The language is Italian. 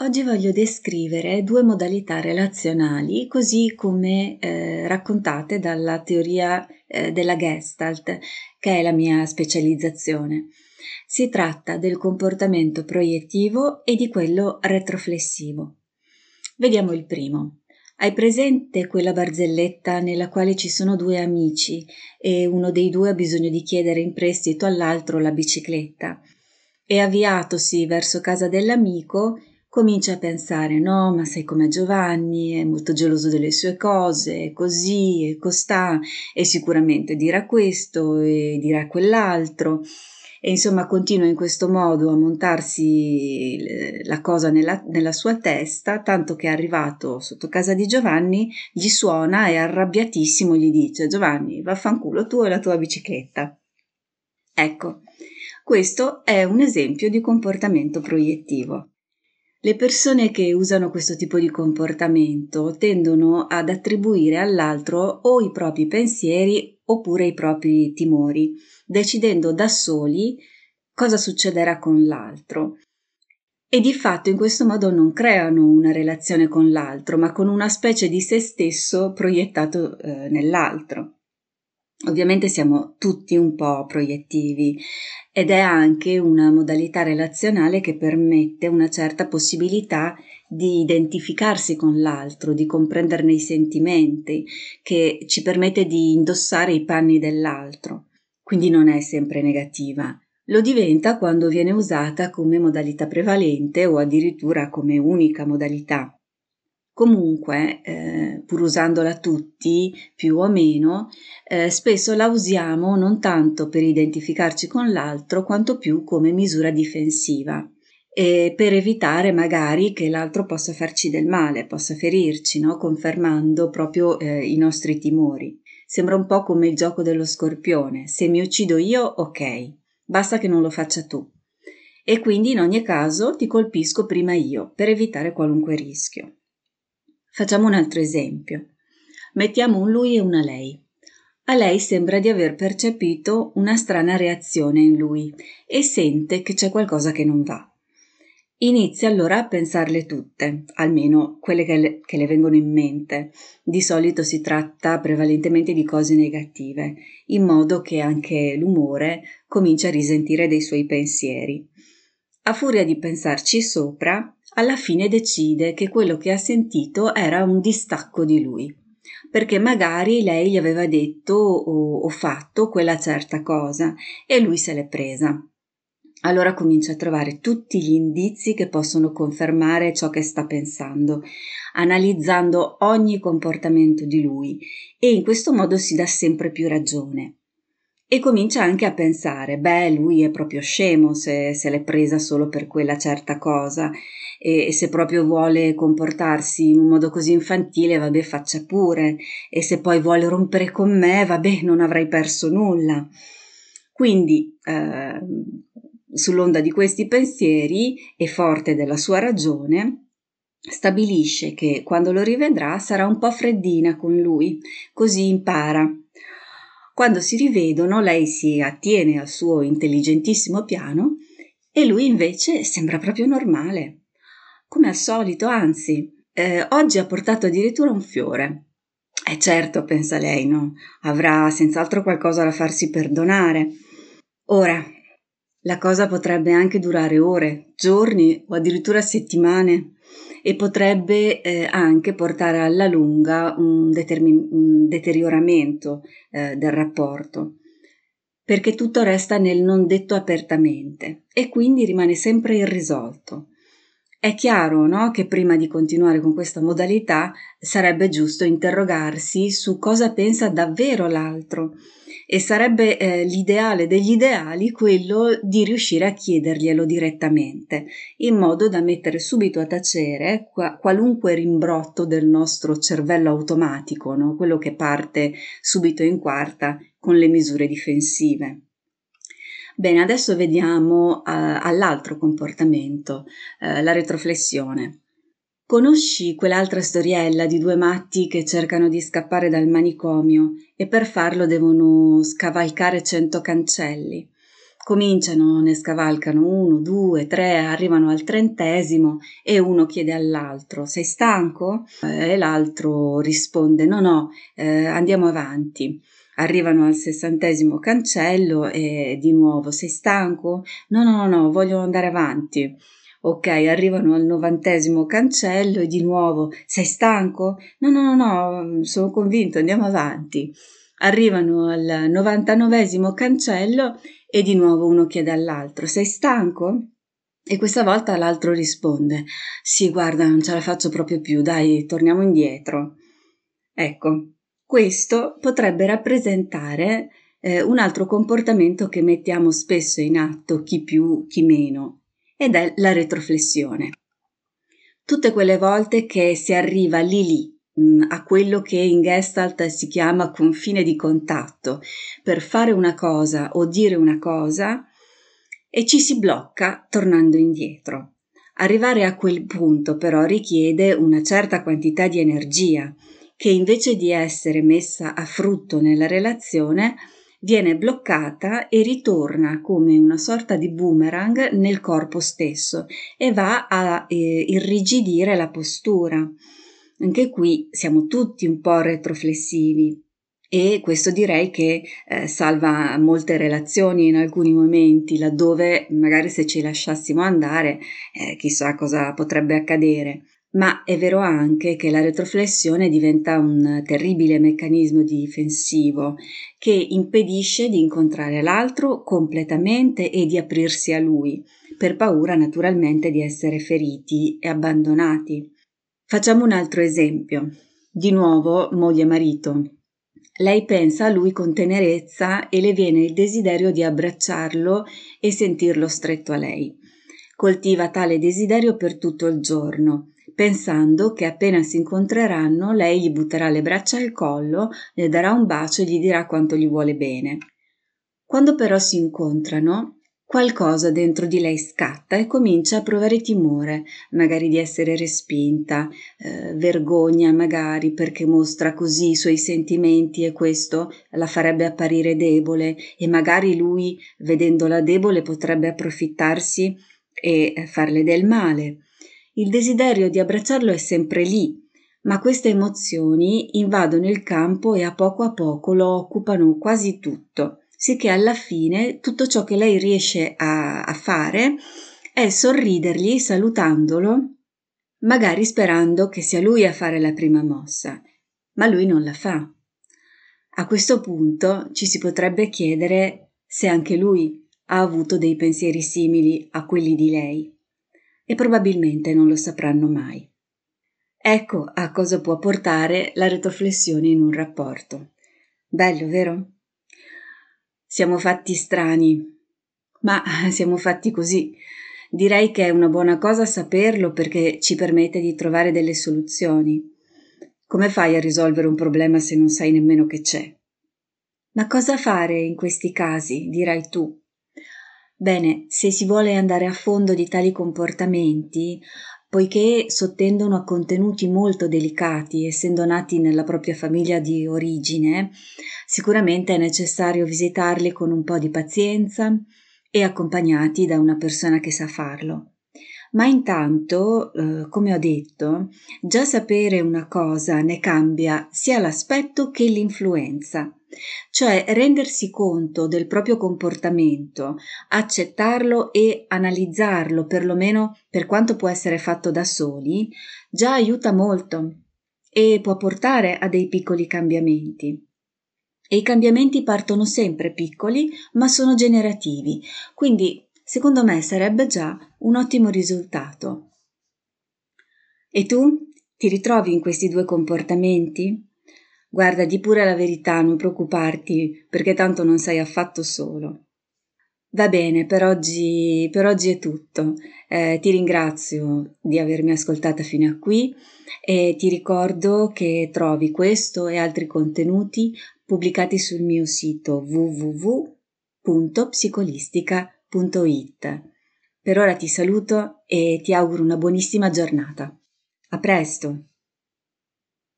Oggi voglio descrivere due modalità relazionali così come raccontate dalla teoria della Gestalt, che è la mia specializzazione. Si tratta del comportamento proiettivo e di quello retroflessivo. Vediamo il primo. Hai presente quella barzelletta nella quale ci sono due amici e uno dei due ha bisogno di chiedere in prestito all'altro la bicicletta? E avviatosi verso casa dell'amico comincia a pensare: no, ma sai com'è Giovanni, è molto geloso delle sue cose, è così, è costà, e sicuramente dirà questo e dirà quell'altro. E insomma continua in questo modo a montarsi la cosa nella sua testa, tanto che è arrivato sotto casa di Giovanni, gli suona e arrabbiatissimo gli dice: Giovanni, vaffanculo tu e la tua bicicletta. Ecco, questo è un esempio di comportamento proiettivo. Le persone che usano questo tipo di comportamento tendono ad attribuire all'altro o i propri pensieri oppure i propri timori, decidendo da soli cosa succederà con l'altro. E di fatto in questo modo non creano una relazione con l'altro, ma con una specie di se stesso proiettato nell'altro. Ovviamente siamo tutti un po' proiettivi ed è anche una modalità relazionale che permette una certa possibilità di identificarsi con l'altro, di comprenderne i sentimenti, che ci permette di indossare i panni dell'altro. Quindi non è sempre negativa, lo diventa quando viene usata come modalità prevalente o addirittura come unica modalità. Comunque, pur usandola tutti, più o meno, spesso la usiamo non tanto per identificarci con l'altro, quanto più come misura difensiva e per evitare magari che l'altro possa farci del male, possa ferirci, no? Confermando proprio i nostri timori. Sembra un po' come il gioco dello scorpione: se mi uccido io, ok, basta che non lo faccia tu. E quindi in ogni caso ti colpisco prima io, per evitare qualunque rischio. Facciamo un altro esempio. Mettiamo un lui e una lei. A lei sembra di aver percepito una strana reazione in lui e sente che c'è qualcosa che non va. Inizia allora a pensarle tutte, almeno quelle che le vengono in mente. Di solito si tratta prevalentemente di cose negative, in modo che anche l'umore comincia a risentire dei suoi pensieri. A furia di pensarci sopra, alla fine decide che quello che ha sentito era un distacco di lui, perché magari lei gli aveva detto o fatto quella certa cosa e lui se l'è presa. Allora comincia a trovare tutti gli indizi che possono confermare ciò che sta pensando, analizzando ogni comportamento di lui, e in questo modo si dà sempre più ragione. E comincia anche a pensare: beh, lui è proprio scemo se l'è presa solo per quella certa cosa, e se proprio vuole comportarsi in un modo così infantile, vabbè, faccia pure, e se poi vuole rompere con me, vabbè, non avrei perso nulla. Quindi sull'onda di questi pensieri e forte della sua ragione, stabilisce che quando lo rivedrà sarà un po' freddina con lui, così impara. Quando si rivedono, lei si attiene al suo intelligentissimo piano e lui invece sembra proprio normale, come al solito, anzi, oggi ha portato addirittura un fiore. E certo, pensa lei, no? Avrà senz'altro qualcosa da farsi perdonare. Ora, la cosa potrebbe anche durare ore, giorni o addirittura settimane, e potrebbe anche portare alla lunga un deterioramento del rapporto, perché tutto resta nel non detto apertamente e quindi rimane sempre irrisolto. È chiaro, no, che prima di continuare con questa modalità sarebbe giusto interrogarsi su cosa pensa davvero l'altro, e sarebbe l'ideale degli ideali quello di riuscire a chiederglielo direttamente, in modo da mettere subito a tacere qualunque rimbrotto del nostro cervello automatico, no? Quello che parte subito in quarta con le misure difensive. Bene, adesso vediamo all'altro comportamento, la retroflessione. Conosci quell'altra storiella di due matti che cercano di scappare dal manicomio e per farlo devono scavalcare 100 cancelli? Cominciano, ne scavalcano 1, 2, 3, arrivano al 30° e uno chiede all'altro: sei stanco? E l'altro risponde: no, andiamo avanti. Arrivano al 60° cancello e di nuovo: sei stanco? No, voglio andare avanti. Ok, arrivano al 90° cancello e di nuovo: sei stanco? No, sono convinto, andiamo avanti. Arrivano al 99° cancello e di nuovo uno chiede all'altro: sei stanco? E questa volta l'altro risponde: sì, guarda, non ce la faccio proprio più, dai, torniamo indietro. Ecco, questo potrebbe rappresentare un altro comportamento che mettiamo spesso in atto, chi più, chi meno, ed è la retroflessione. Tutte quelle volte che si arriva lì, a quello che in Gestalt si chiama confine di contatto, per fare una cosa o dire una cosa, e ci si blocca tornando indietro. Arrivare a quel punto però richiede una certa quantità di energia che, invece di essere messa a frutto nella relazione, viene bloccata e ritorna come una sorta di boomerang nel corpo stesso e va a irrigidire la postura. Anche qui siamo tutti un po' retroflessivi e questo direi che salva molte relazioni in alcuni momenti, laddove magari se ci lasciassimo andare chissà cosa potrebbe accadere. Ma è vero anche che la retroflessione diventa un terribile meccanismo difensivo che impedisce di incontrare l'altro completamente e di aprirsi a lui, per paura naturalmente di essere feriti e abbandonati. Facciamo un altro esempio, di nuovo moglie e marito. Lei pensa a lui con tenerezza e le viene il desiderio di abbracciarlo e sentirlo stretto a lei. Coltiva tale desiderio per tutto il giorno, pensando che appena si incontreranno lei gli butterà le braccia al collo, le darà un bacio e gli dirà quanto gli vuole bene. Quando però si incontrano, qualcosa dentro di lei scatta e comincia a provare timore, magari di essere respinta, vergogna magari perché mostra così i suoi sentimenti e questo la farebbe apparire debole, e magari lui, vedendola debole, potrebbe approfittarsi e farle del male. Il desiderio di abbracciarlo è sempre lì, ma queste emozioni invadono il campo e a poco lo occupano quasi tutto. Sicché alla fine tutto ciò che lei riesce a fare è sorridergli salutandolo, magari sperando che sia lui a fare la prima mossa, ma lui non la fa. A questo punto ci si potrebbe chiedere se anche lui ha avuto dei pensieri simili a quelli di lei, e probabilmente non lo sapranno mai. Ecco a cosa può portare la retroflessione in un rapporto. Bello, vero? Siamo fatti strani, ma siamo fatti così. Direi che è una buona cosa saperlo, perché ci permette di trovare delle soluzioni. Come fai a risolvere un problema se non sai nemmeno che c'è? Ma cosa fare in questi casi, dirai tu? Bene, se si vuole andare a fondo di tali comportamenti, poiché sottendono a contenuti molto delicati, essendo nati nella propria famiglia di origine, sicuramente è necessario visitarli con un po' di pazienza e accompagnati da una persona che sa farlo. Ma intanto, come ho detto, già sapere una cosa ne cambia sia l'aspetto che l'influenza. Cioè rendersi conto del proprio comportamento, accettarlo e analizzarlo, perlomeno per quanto può essere fatto da soli, già aiuta molto e può portare a dei piccoli cambiamenti. E i cambiamenti partono sempre piccoli, ma sono generativi, quindi secondo me sarebbe già un ottimo risultato. E tu? Ti ritrovi in questi due comportamenti? Guarda, di pure la verità, non preoccuparti, perché tanto non sei affatto solo. Va bene, per oggi è tutto. Ti ringrazio di avermi ascoltata fino a qui e ti ricordo che trovi questo e altri contenuti pubblicati sul mio sito www.psicolistica.it. Per ora ti saluto e ti auguro una buonissima giornata. A presto!